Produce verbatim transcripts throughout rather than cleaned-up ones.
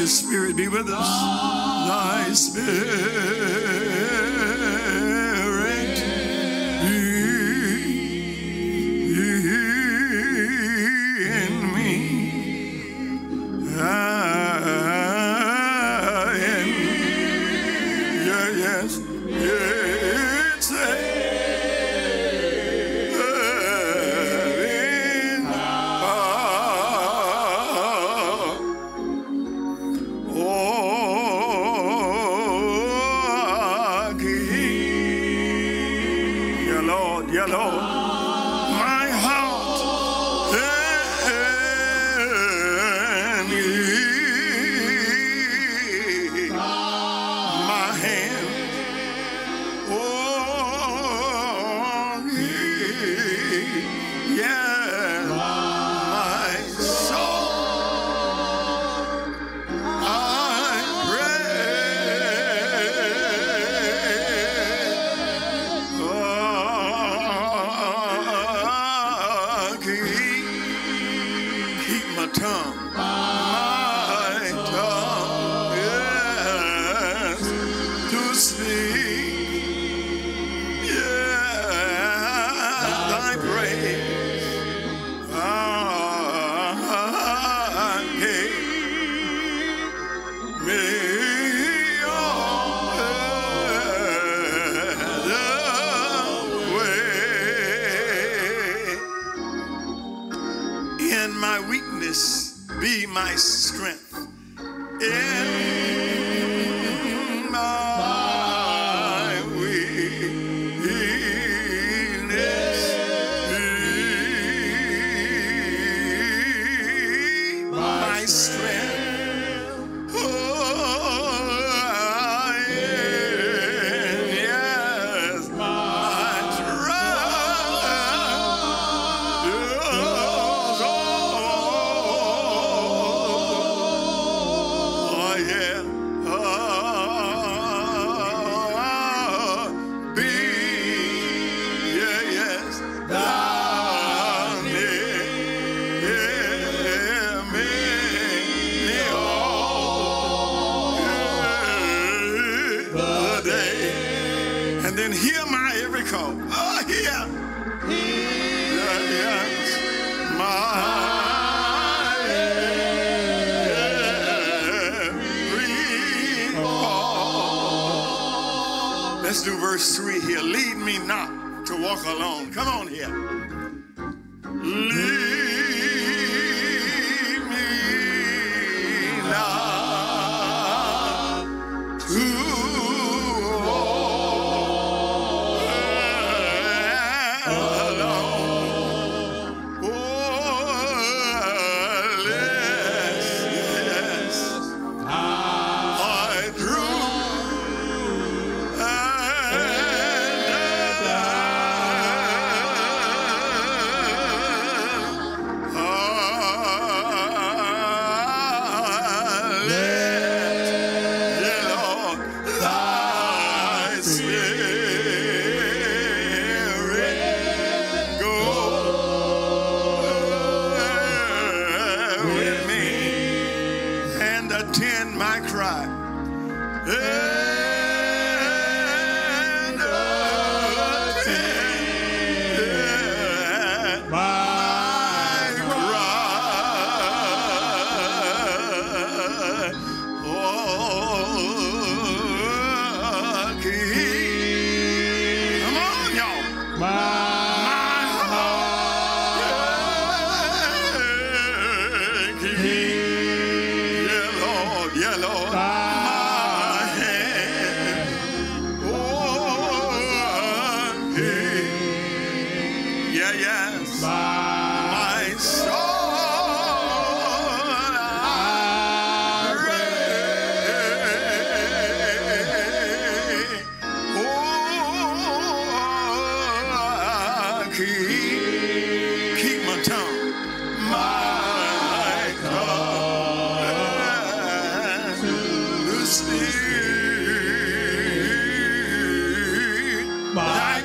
His Spirit be with us. Thy Spirit be in me. I am. Yeah, yes. Yeah, it's a. Let's do verse three here. Lead me not to walk alone. Come on here. Lead.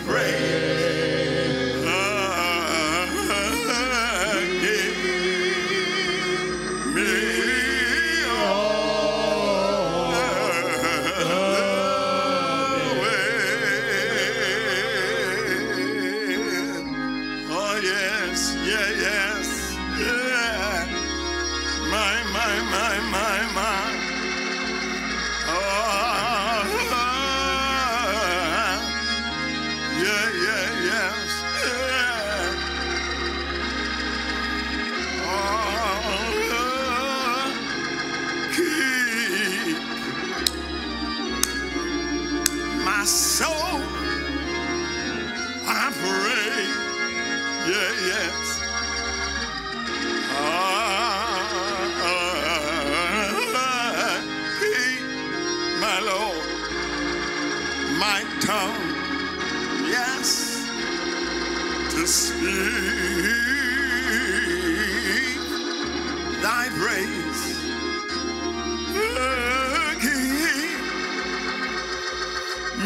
Pray. Uh, uh, yeah. Oh yes, yeah, yes, yeah. My, my, my, my, my. Oh, yeah, yeah, yes, yeah. Oh, keep my soul. I pray. Yeah, yes. Ah, ah, ah, ah. Keep my Lord, my tongue, yes, to speak thy praise. Ah, keep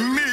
me.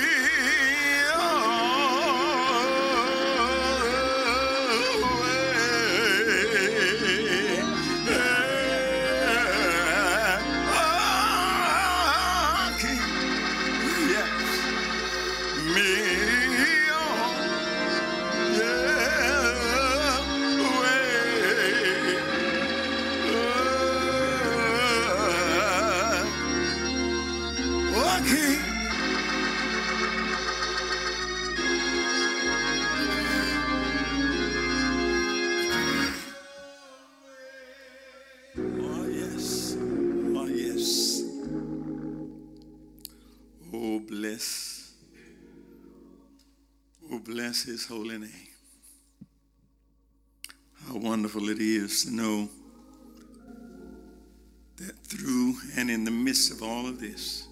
Bless his holy name. How wonderful it is to know that through and in the midst of all of this,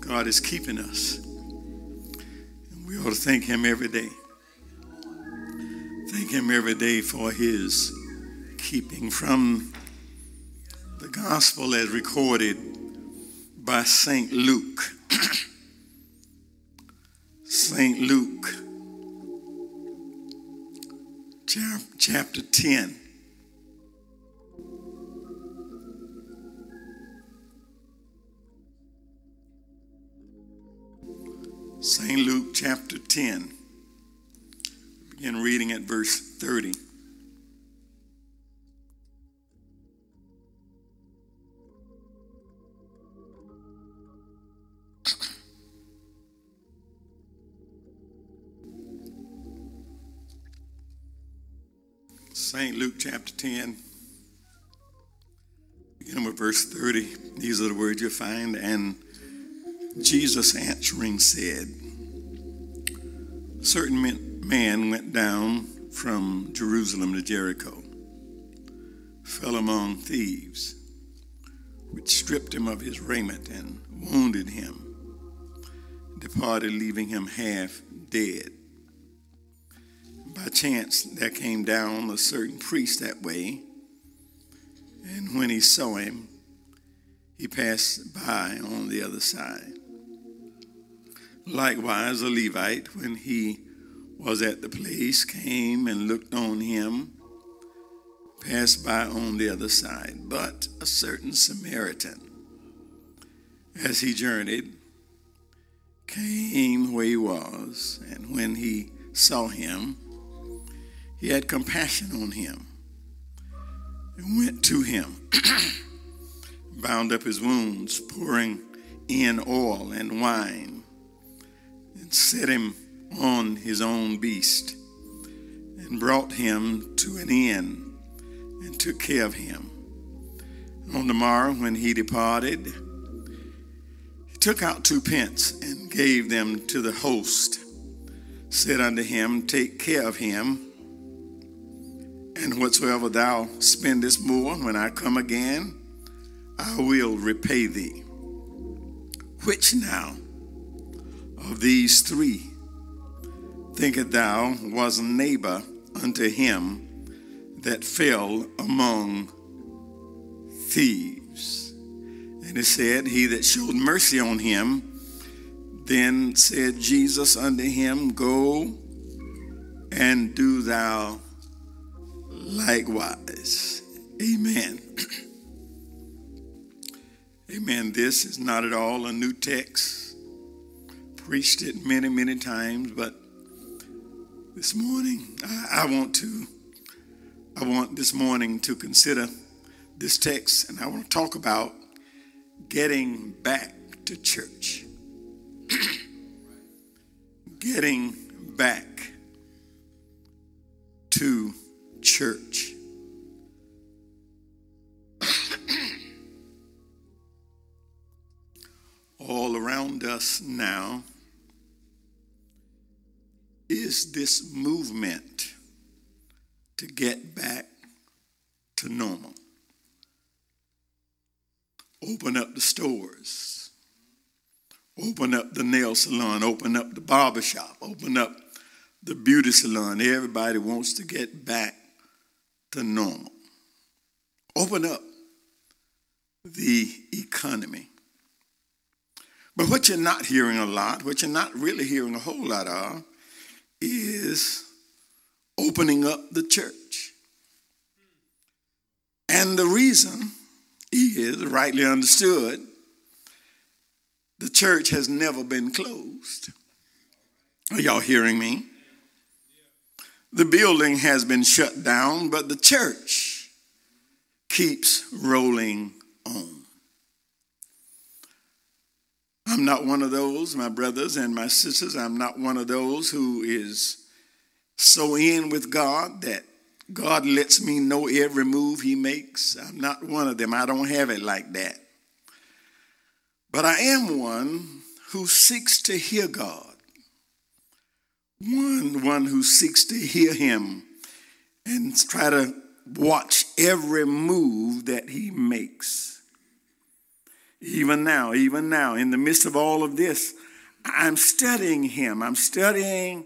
God is keeping us. And we ought to thank him every day. Thank him every day for his keeping. From the gospel as recorded by Saint Luke. Saint Luke. Chapter ten. Saint Luke chapter ten. Begin reading at verse thirty. Saint Luke chapter ten, beginning with verse thirty. These are the words you find. And Jesus answering said, a certain man went down from Jerusalem to Jericho, fell among thieves, which stripped him of his raiment and wounded him, departed, leaving him half dead. By chance, there came down a certain priest that way, and when he saw him, he passed by on the other side. Likewise, a Levite, when he was at the place, came and looked on him, passed by on the other side. But a certain Samaritan, as he journeyed, came where he was, and when he saw him, he had compassion on him and went to him, bound up his wounds, pouring in oil and wine, and set him on his own beast, and brought him to an inn, and took care of him. And on the morrow, when he departed, he took out two pence and gave them to the host, said unto him, take care of him, and whatsoever thou spendest more, when I come again, I will repay thee. Which now of these three thinkest thou was neighbor unto him that fell among thieves? And it said, he that showed mercy on him. Then said Jesus unto him, go and do thou likewise. Amen. Amen. This is not at all a new text. Preached it many, many times, but This morning, I, I want to, I want this morning to consider this text, and I want to talk about getting back to church. Getting back to church. All around us now is this movement to get back to normal. Open up the stores, open up the nail salon, open up the barbershop, open up the beauty salon. Everybody wants to get back to normal. Open up the economy. But what you're not hearing a lot, what you're not really hearing a whole lot of, is opening up the church. And the reason is, rightly understood, the church has never been closed. Are y'all hearing me? The building has been shut down, but the church keeps rolling on. I'm not one of those, my brothers and my sisters, I'm not one of those who is so in with God that God lets me know every move he makes. I'm not one of them. I don't have it like that. But I am one who seeks to hear God. One, one who seeks to hear him and try to watch every move that he makes. Even now, even now, in the midst of all of this, I'm studying him. I'm studying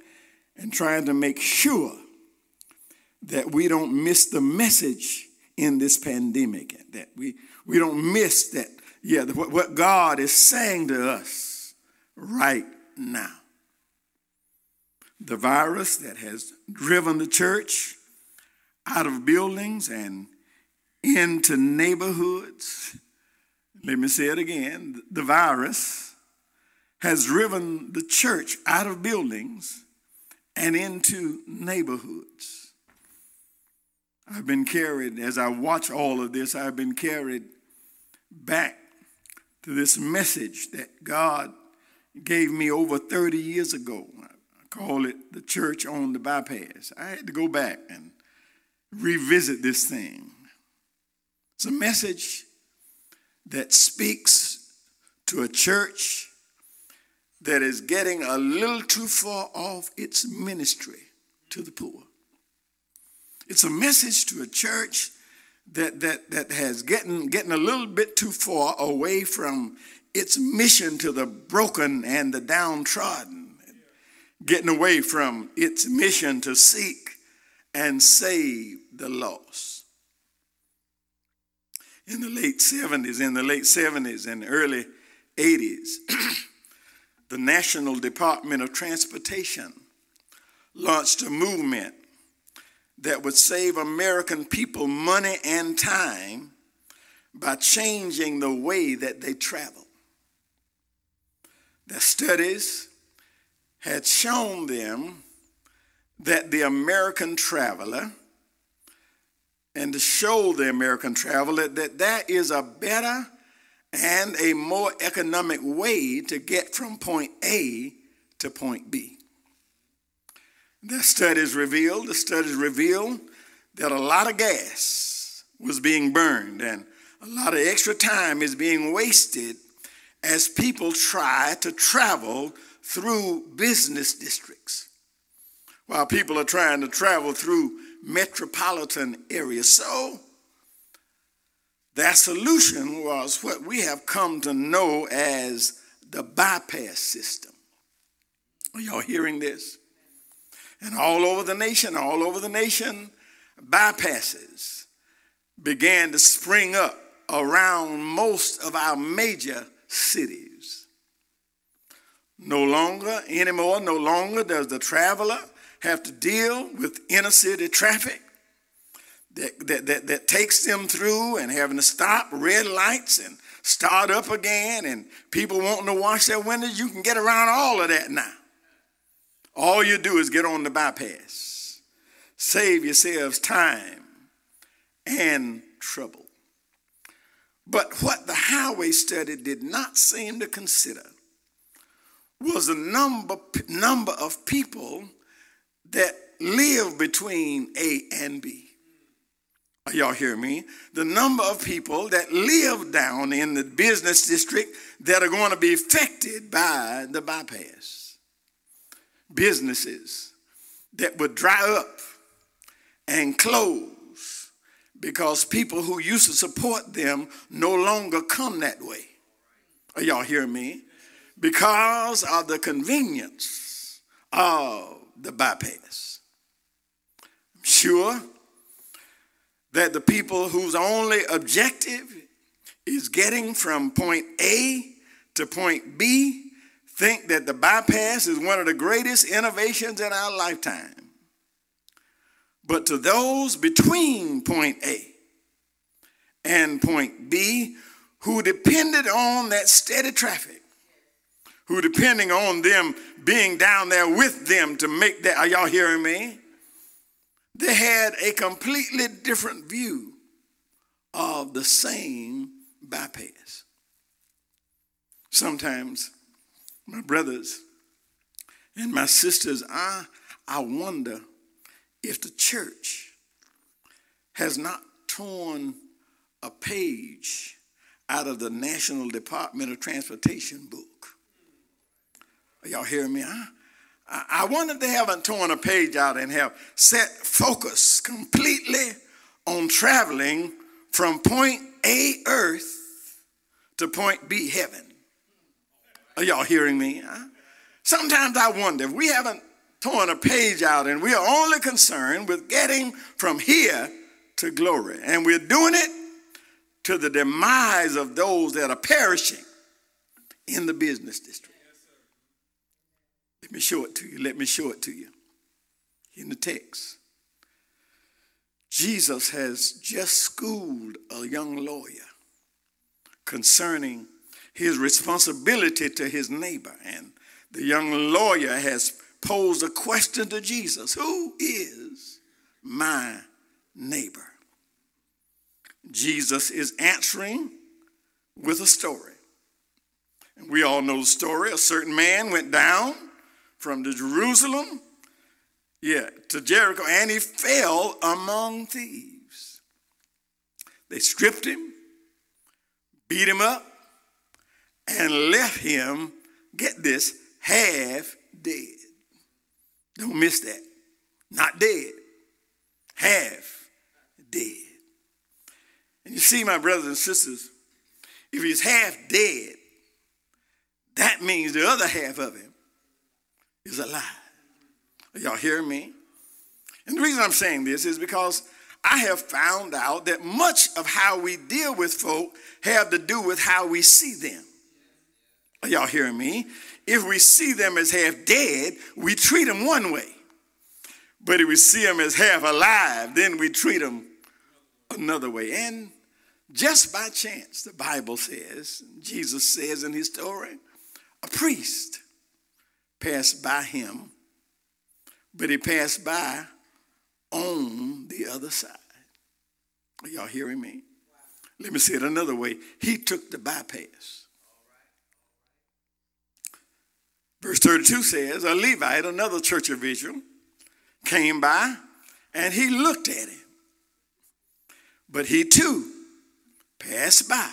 and trying to make sure that we don't miss the message in this pandemic, that we, we don't miss that, yeah, what, what God is saying to us right now. The virus that has driven the church out of buildings and into neighborhoods. Let me say it again. The virus has driven the church out of buildings and into neighborhoods. I've been carried, as I watch all of this, I've been carried back to this message that God gave me over thirty years ago. I call it the church on the bypass. I had to go back and revisit this thing. It's a message that speaks to a church that is getting a little too far off its ministry to the poor. It's a message to a church that that that has getting getting a little bit too far away from its mission to the broken and the downtrodden, getting away from its mission to seek and save the lost. In the late seventies, in the late seventies and early eighties, the National Department of Transportation launched a movement that would save American people money and time by changing the way that they travel. Their studies had shown them that the American traveler and to show the American traveler that there is a better and a more economic way to get from point A to point B. The studies revealed, the studies revealed that a lot of gas was being burned and a lot of extra time is being wasted as people try to travel through business districts, while people are trying to travel through metropolitan area. So their solution was what we have come to know as the bypass system. Are y'all hearing this? And all over the nation, all over the nation, bypasses began to spring up around most of our major cities. No longer anymore, no longer does the traveler have to deal with inner city traffic that, that, that, that takes them through and having to stop red lights and start up again and people wanting to wash their windows. You can get around all of that now. All you do is get on the bypass. Save yourselves time and trouble. But what the highway study did not seem to consider was the number, number of people that live between A and B. Are y'all hearing me? The number of people that live down in the business district that are going to be affected by the bypass. Businesses that would dry up and close because people who used to support them no longer come that way. Are y'all hearing me? Because of the convenience of the bypass. I'm sure that the people whose only objective is getting from point A to point B think that the bypass is one of the greatest innovations in our lifetime. But to those between point A and point B who depended on that steady traffic, who depending on them being down there with them to make that, are y'all hearing me? They had a completely different view of the same bypass. Sometimes, my brothers and my sisters, I, I wonder if the church has not torn a page out of the National Department of Transportation book. Are y'all hearing me, huh? I wonder if they haven't torn a page out and have set focus completely on traveling from point A, earth, to point B, heaven. Are y'all hearing me? Huh? Sometimes I wonder if we haven't torn a page out and we are only concerned with getting from here to glory. And we're doing it to the demise of those that are perishing in the business district. Let me show it to you. Let me show it to you. In the text, Jesus has just schooled a young lawyer concerning his responsibility to his neighbor. And the young lawyer has posed a question to Jesus. Who is my neighbor? Jesus is answering with a story. And we all know the story. A certain man went down from the Jerusalem, yeah, to Jericho, and he fell among thieves. They stripped him, beat him up, and left him, get this, half dead. Don't miss that. Not dead. Half dead. And you see, my brothers and sisters, if he's half dead, that means the other half of him is alive. Are y'all hearing me? And the reason I'm saying this is because I have found out that much of how we deal with folk have to do with how we see them. Are y'all hearing me? If we see them as half dead, we treat them one way. But if we see them as half alive, then we treat them another way. And just by chance, the Bible says, Jesus says in his story, a priest passed by him, but he passed by on the other side. Are y'all hearing me? Let me say it another way. He took the bypass. Verse thirty-two says, a Levite, another church of Israel, came by and he looked at him, but he too passed by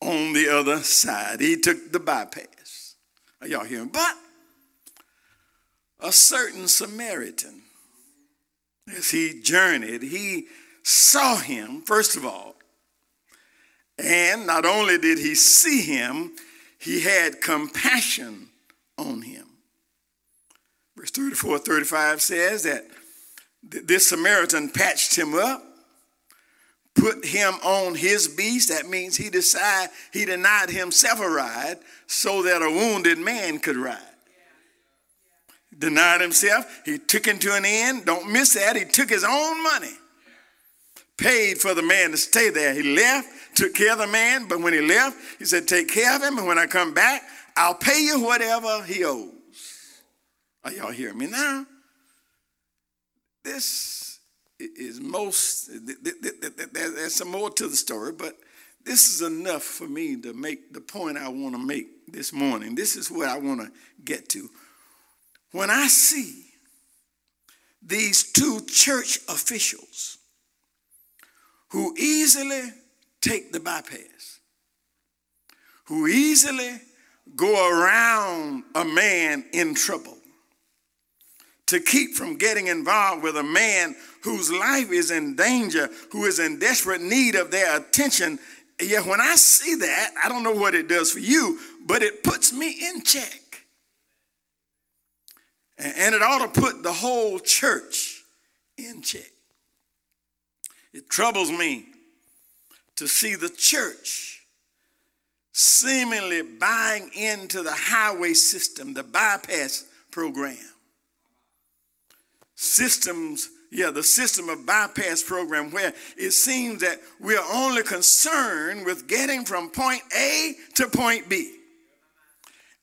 on the other side. He took the bypass. Are y'all hearing? But a certain Samaritan, as he journeyed, he saw him, first of all. And not only did he see him, he had compassion on him. Verse thirty-four, thirty-five says that this Samaritan patched him up, put him on his beast. That means he decided he denied himself a ride so that a wounded man could ride. Yeah. Yeah. Denied himself. He took him to an inn. Don't miss that. He took his own money. Yeah. Paid for the man to stay there. He left, took care of the man. But when he left, he said, take care of him. And when I come back, I'll pay you whatever he owes. Are y'all hearing me now? This is most, there's some more to the story, but this is enough for me to make the point I want to make this morning. This is what I want to get to. When I see these two church officials who easily take the bypass, who easily go around a man in trouble to keep from getting involved with a man whose life is in danger, who is in desperate need of their attention. Yet when I see that, I don't know what it does for you, but it puts me in check. And it ought to put the whole church in check. It troubles me to see the church seemingly buying into the highway system, the bypass program. Systems, yeah, the system of bypass program where it seems that we're only concerned with getting from point A to point B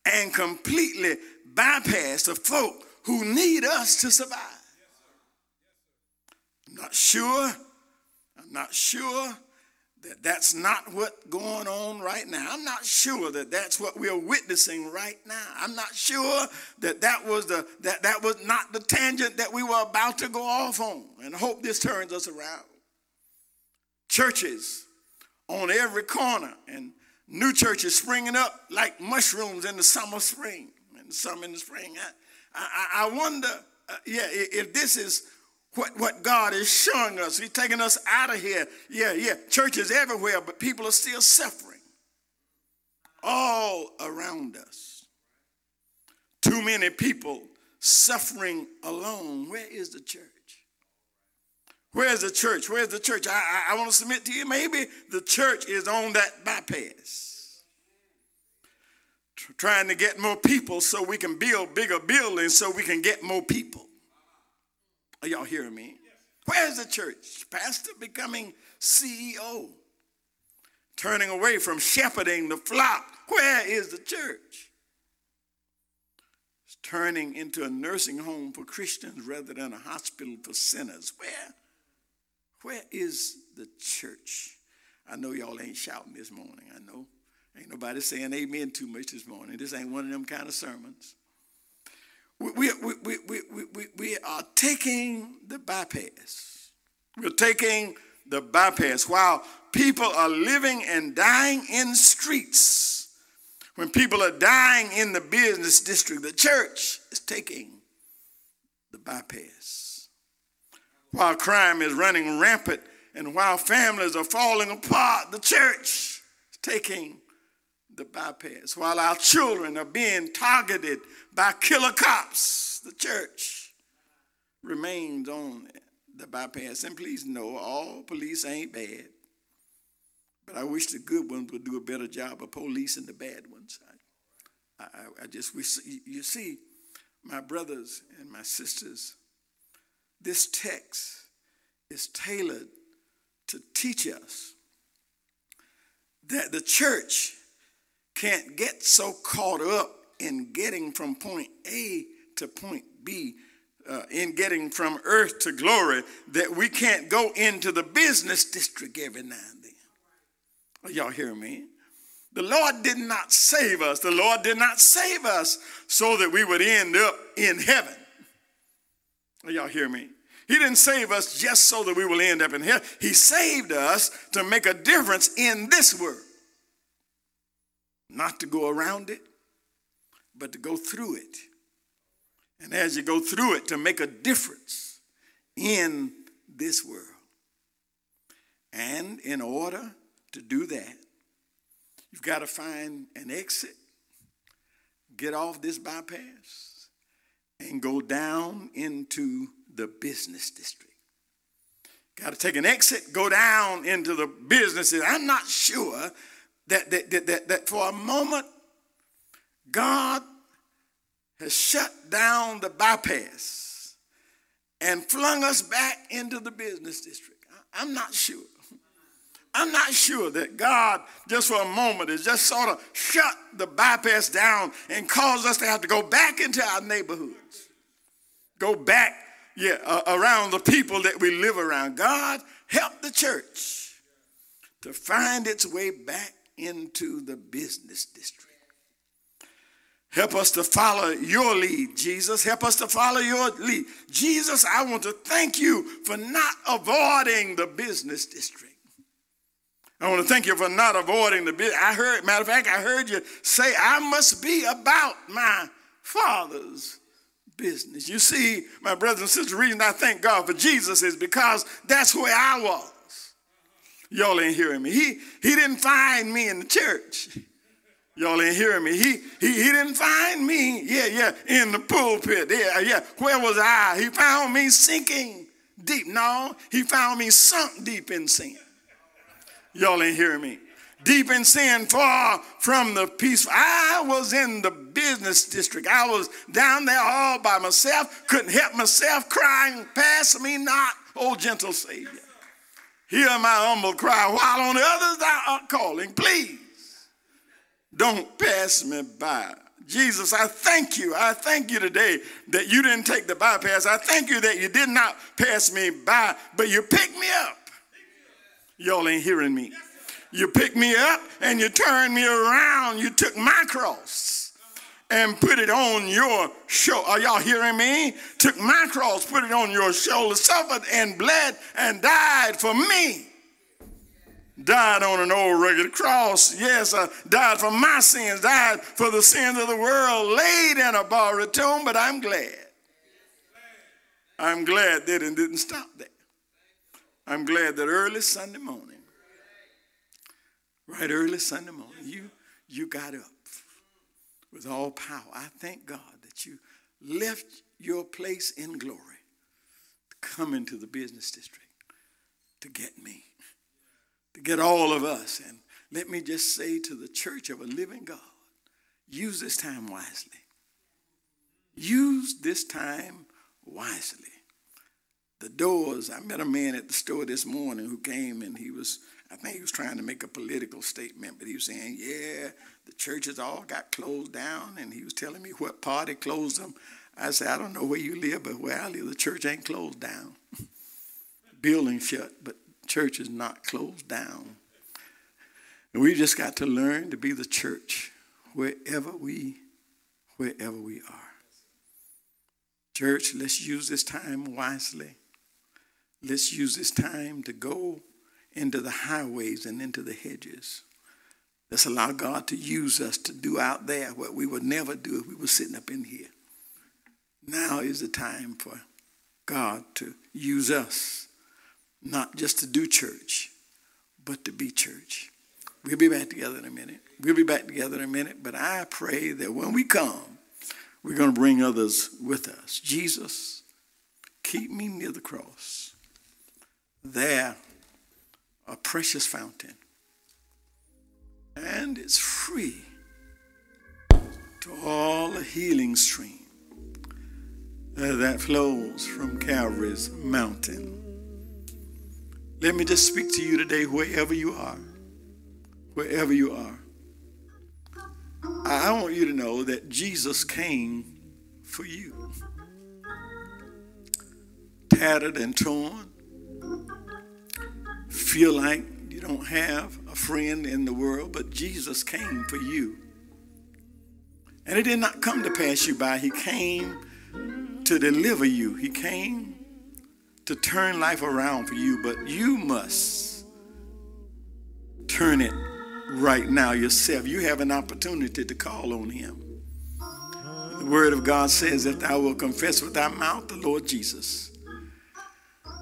and completely bypass the folk who need us to survive. I'm not sure. I'm not sure that that's not what's going on right now. I'm not sure that that's what we're witnessing right now. I'm not sure that that was the that that was not the tangent that we were about to go off on. And I hope this turns us around. Churches on every corner and new churches springing up like mushrooms in the summer spring. Some in the spring. I, I, I wonder, uh, yeah, if this is what, what God is showing us. He's taking us out of here. Yeah, yeah, churches everywhere, but people are still suffering all around us. Too many people suffering alone. Where is the church? Where is the church? Where is the church? I, I, I want to submit to you, maybe the church is on that bypass, trying to get more people so we can build bigger buildings so we can get more people. Are y'all hearing me? Yes. Where's the church? Pastor becoming C E O, turning away from shepherding the flock. Where is the church? It's turning into a nursing home for Christians rather than a hospital for sinners. Where? Where is the church? I know y'all ain't shouting this morning. I know. Ain't nobody saying amen too much this morning. This ain't one of them kind of sermons. We, we, we, we, we, we are taking the bypass. We're taking the bypass while people are living and dying in streets. When people are dying in the business district, the church is taking the bypass. While crime is running rampant and while families are falling apart, the church is taking the bypass. While our children are being targeted by killer cops, the church remains on the bypass. And please know, all police ain't bad. But I wish the good ones would do a better job of policing the bad ones. I, I, I just wish, you see, my brothers and my sisters, this text is tailored to teach us that the church can't get so caught up in getting from point A to point B, uh, in getting from earth to glory, that we can't go into the business district every now and then. Are y'all hearing me? The Lord did not save us. The Lord did not save us so that we would end up in heaven. Are y'all hearing me? He didn't save us just so that we will end up in heaven. He saved us to make a difference in this world. Not to go around it, but to go through it. And as you go through it, to make a difference in this world. And in order to do that, you've got to find an exit, get off this bypass, and go down into the business district. Got to take an exit, go down into the business district. I'm not sure That, that, that, that, that for a moment, God has shut down the bypass and flung us back into the business district. I, I'm not sure. I'm not sure that God, just for a moment, has just sort of shut the bypass down and caused us to have to go back into our neighborhoods. go back yeah, uh, around the people that we live around. God, help the church to find its way back into the business district. Help us to follow your lead, Jesus. Help us to follow your lead. Jesus, I want to thank you for not avoiding the business district. I want to thank you for not avoiding the business. I heard, matter of fact, I heard you say, I must be about my Father's business. You see, my brothers and sisters, the reason I thank God for Jesus is because that's where I was. Y'all ain't hearing me. He, he didn't find me in the church. Y'all ain't hearing me. He, he he didn't find me, yeah, yeah, in the pulpit. Yeah, yeah. Where was I? He found me sinking deep. No, he found me sunk deep in sin. Y'all ain't hearing me. Deep in sin, far from the peaceful. I was in the business district. I was down there all by myself, couldn't help myself, crying, pass me not, oh gentle Savior. Hear my humble cry, while on the others thou art calling, please. Don't pass me by. Jesus, I thank you. I thank you today that you didn't take the bypass. I thank you that you did not pass me by, but you picked me up. Y'all ain't hearing me. You picked me up and you turned me around. You took my cross and put it on your shoulder. Are y'all hearing me? Took my cross, put it on your shoulder, suffered and bled and died for me. Died on an old rugged cross. Yes, I died for my sins, died for the sins of the world, laid in a borrowed tomb, but I'm glad. I'm glad that it didn't stop there. I'm glad that early Sunday morning, right early Sunday morning, you, you got up with all power. I thank God that you left your place in glory to come into the business district to get me. To get all of us. And let me just say to the church of a living God, use this time wisely. Use this time wisely. The doors, I met a man at the store this morning who came and he was, I think he was trying to make a political statement, but he was saying, yeah, the churches all got closed down, and he was telling me what party closed them. I said, I don't know where you live, but where I live, the church ain't closed down. Building shut, but church is not closed down. And we just got to learn to be the church wherever we, wherever we are. Church, let's use this time wisely. Let's use this time to go into the highways and into the hedges. Let's allow God to use us to do out there what we would never do if we were sitting up in here. Now is the time for God to use us. Not just to do church, but to be church. We'll be back together in a minute. We'll be back together in a minute. But I pray that when we come, we're going to bring others with us. Jesus, keep me near the cross. There, a precious fountain. And it's free to all the healing stream that flows from Calvary's mountain. Let me just speak to you today, wherever you are, wherever you are. I want you to know that Jesus came for you. Tattered and torn, feel like you don't have a friend in the world, but Jesus came for you. And he did not come to pass you by. He came to deliver you. He came to turn life around for you, but you must turn it right now yourself. You have an opportunity to call on him. The word of God says that thou wilt confess with thy mouth the Lord Jesus.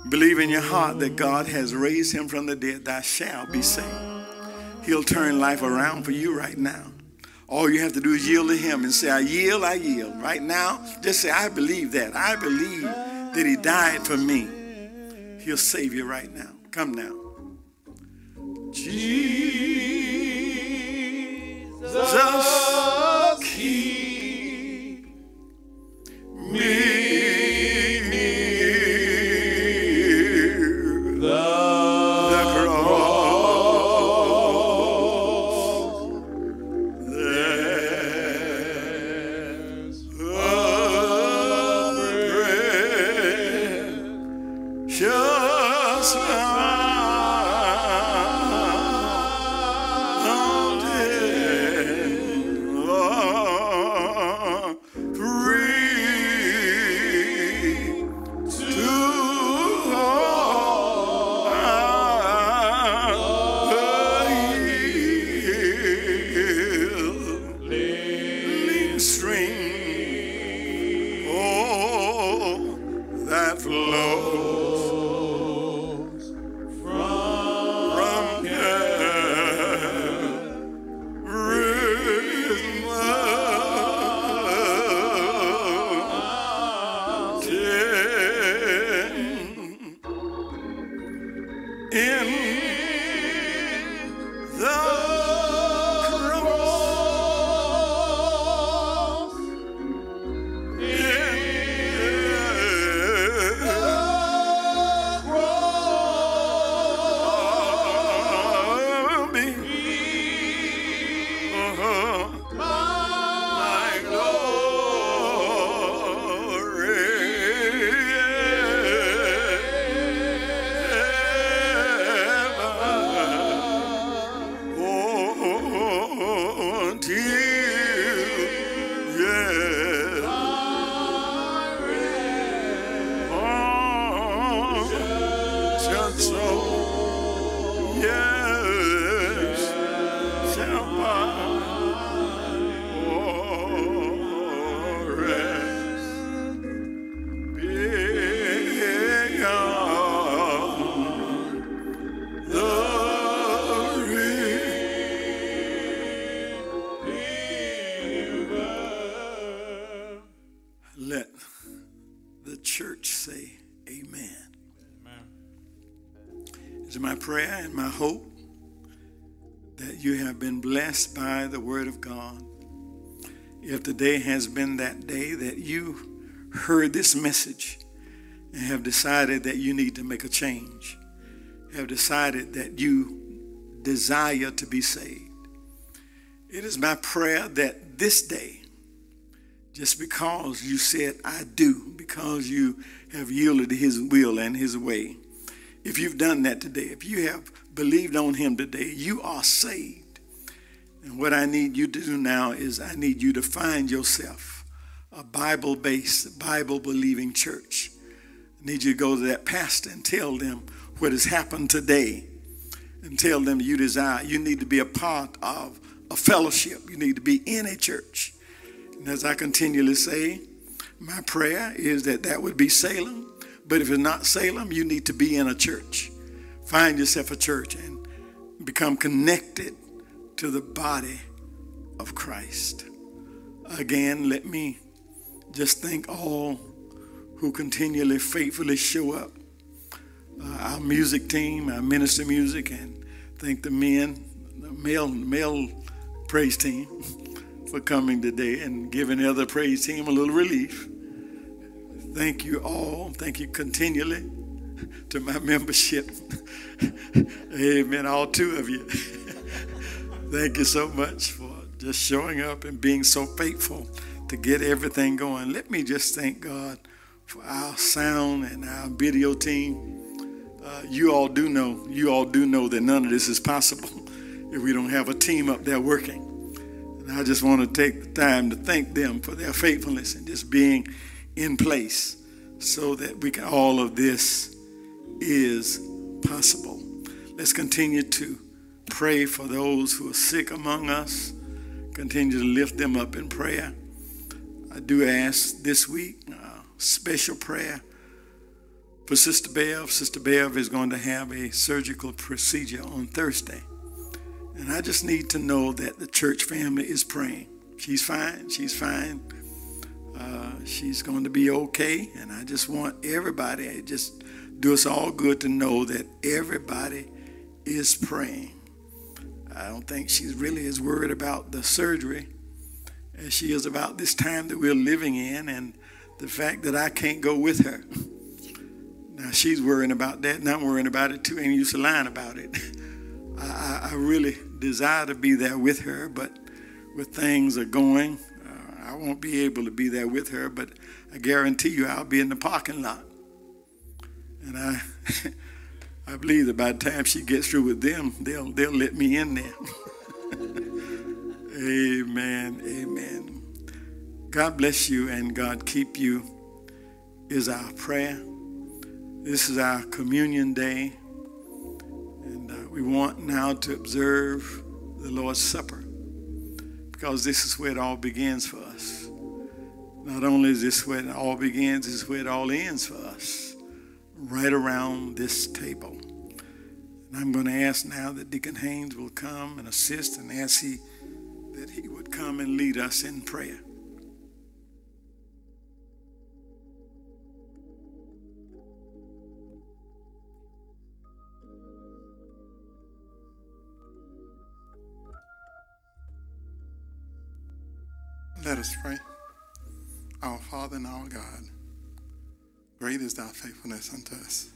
Believe in your heart that God has raised him from the dead, thou shalt be saved. He'll turn life around for you right now. All you have to do is yield to him and say, I yield, I yield. Right now, just say, I believe that. I believe that he died for me. He'll save you right now. Come now. Jesus, keep me. just fountain of free to all the healing stream, oh, that flows in the cross, in the cross, be my glory. So, yes, shall my forest beyond the river. Let the church say amen. It's my prayer and my hope that you have been blessed by the word of God. If today has been that day that you heard this message and have decided that you need to make a change, have decided that you desire to be saved, it is my prayer that this day, just because you said I do, because you have yielded to his will and his way, if you've done that today, if you have believed on him today, you are saved. And what I need you to do now is I need you to find yourself a Bible-based, Bible-believing church. I need you to go to that pastor and tell them what has happened today, and tell them you desire, you need to be a part of a fellowship. You need to be in a church. And as I continually say, my prayer is that that would be Salem. But if it's not Salem, you need to be in a church. Find yourself a church and become connected to the body of Christ. Again, let me just thank all who continually, faithfully show up. Uh, our music team, our minister music, and thank the men, the male, male praise team for coming today and giving the other praise team a little relief. Thank you all. Thank you continually to my membership. Amen, all two of you. Thank you so much for just showing up and being so faithful to get everything going. Let me just thank God for our sound and our video team. Uh, you all do know, you all do know that none of this is possible if we don't have a team up there working. And I just want to take the time to thank them for their faithfulness and just being in place so that we can, all of this is possible. Let's continue to pray for those who are sick among us. Continue to lift them up in prayer. I do ask this week a special prayer for Sister Bev. Sister Bev is going to have a surgical procedure on Thursday. And I just need to know that the church family is praying. She's fine. She's fine. Uh, she's going to be okay, and I just want everybody, it just do us all good to know that everybody is praying. I don't think she's really as worried about the surgery as she is about this time that we're living in and the fact that I can't go with her. Now, she's worrying about that, and I'm worrying about it too. Ain't used to lying about it. I, I really desire to be there with her, but where things are going, I won't be able to be there with her, but I guarantee you I'll be in the parking lot. And I I believe that by the time she gets through with them, they'll they'll let me in there. Amen. Amen. God bless you and God keep you is our prayer. This is our communion day. And uh, we want now to observe the Lord's Supper, because this is where it all begins for us. Not only is this where it all begins, it's where it all ends for us, right around this table. And I'm going to ask now that Deacon Haynes will come and assist, and ask he, that he would come and lead us in prayer. Let us pray. Our Father and our God, great is thy faithfulness unto us.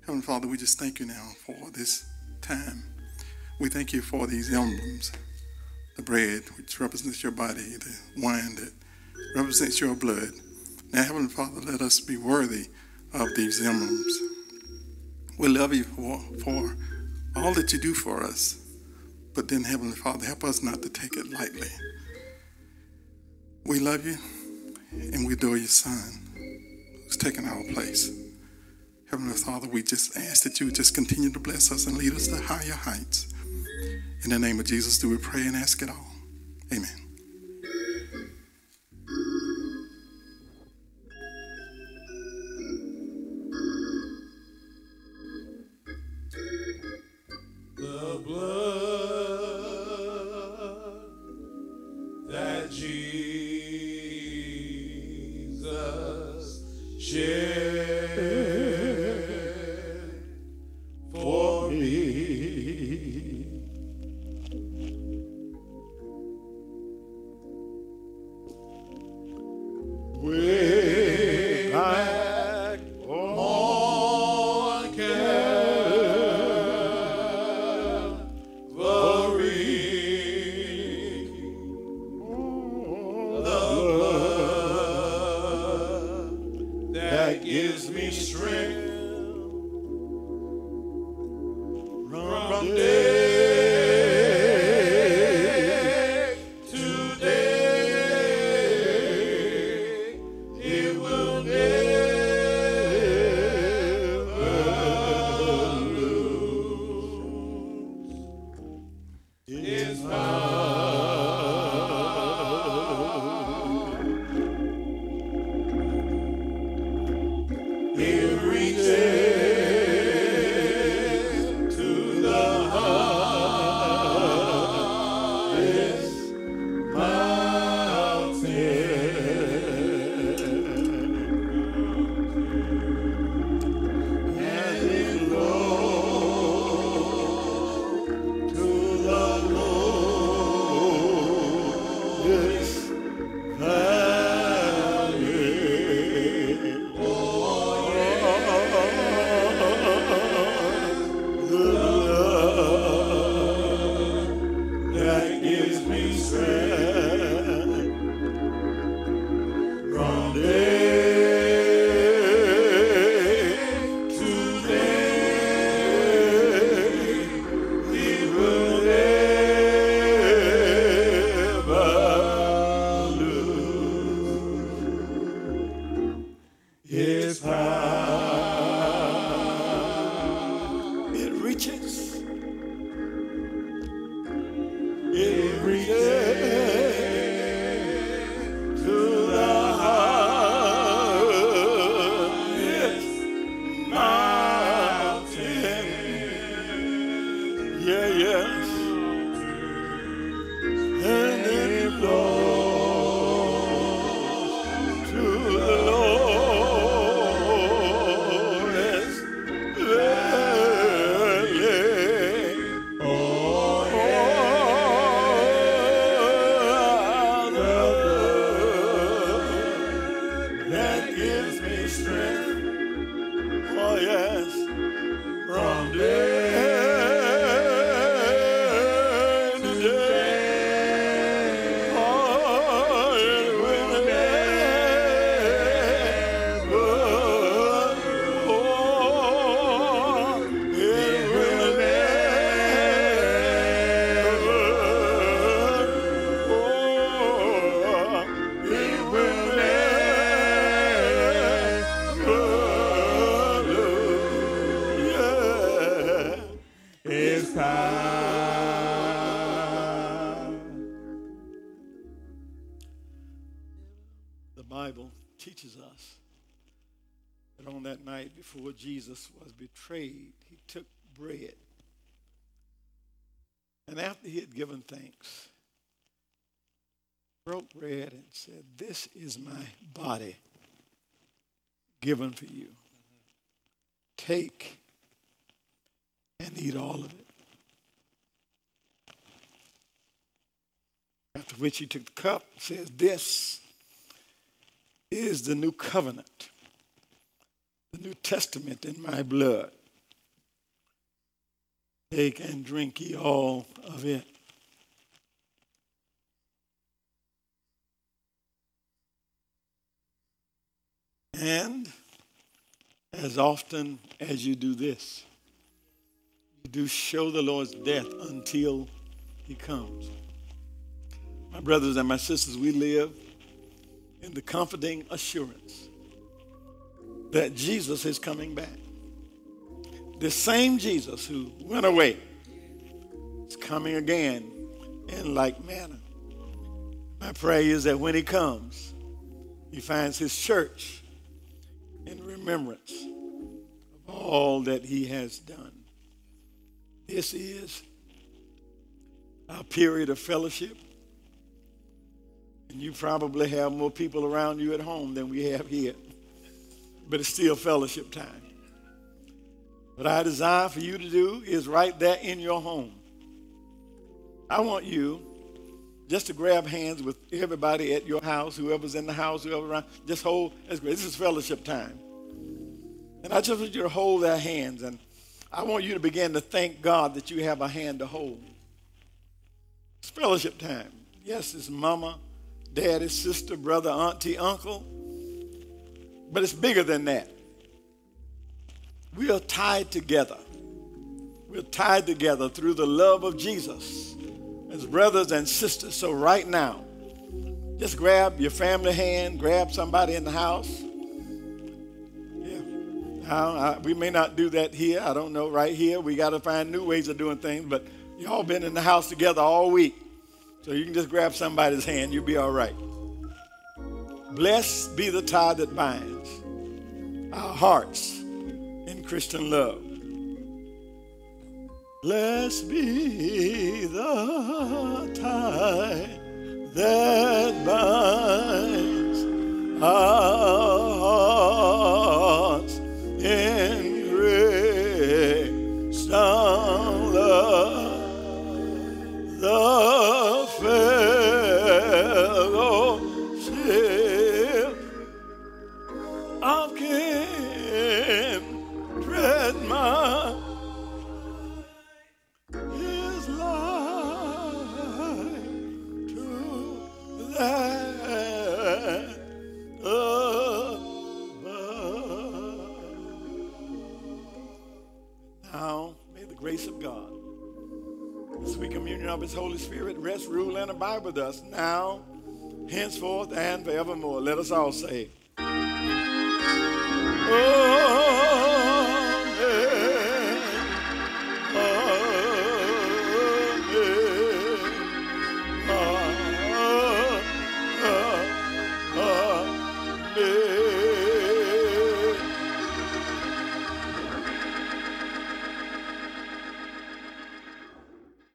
Heavenly Father, we just thank you now for this time. We thank you for these emblems, the bread which represents your body, the wine that represents your blood. Now, Heavenly Father, let us be worthy of these emblems. We love you for, for all that you do for us, but then, Heavenly Father, help us not to take it lightly. We love you, and we adore your Son, who's taken our place. Heavenly Father, we just ask that you would just continue to bless us and lead us to higher heights. In the name of Jesus, do we pray and ask it all. Amen. Every day to the heart. teaches us that on that night before Jesus was betrayed, he took bread. And after he had given thanks, broke bread and said, "This is my body given for you. Take and eat all of it." After which he took the cup and says, "This is the new covenant, the new testament in my blood. Take and drink ye all of it." And as often as you do this, you do show the Lord's death until he comes. My brothers and my sisters, we live in the comforting assurance that Jesus is coming back. The same Jesus who went away is coming again in like manner. My prayer is that when he comes, he finds his church in remembrance of all that he has done. This is our period of fellowship. And you probably have more people around you at home than we have here. But it's still fellowship time. What I desire for you to do is right there in your home. I want you just to grab hands with everybody at your house, whoever's in the house, whoever's around. Just hold, this is fellowship time. And I just want you to hold their hands. And I want you to begin to thank God that you have a hand to hold. It's fellowship time. Yes, it's mama, daddy, sister, brother, auntie, uncle. But it's bigger than that. We are tied together. We're tied together through the love of Jesus as brothers and sisters. So right now, just grab your family hand, grab somebody in the house. Yeah, I, I, we may not do that here. I don't know, right here. We got to find new ways of doing things, but y'all been in the house together all week. So you can just grab somebody's hand. You'll be all right. Blessed be the tie that binds our hearts in Christian love. Blessed be the tie that binds our hearts in Christian love. The of his Holy Spirit rest, rule, and abide with us now, henceforth, and forevermore. Let us all say, oh.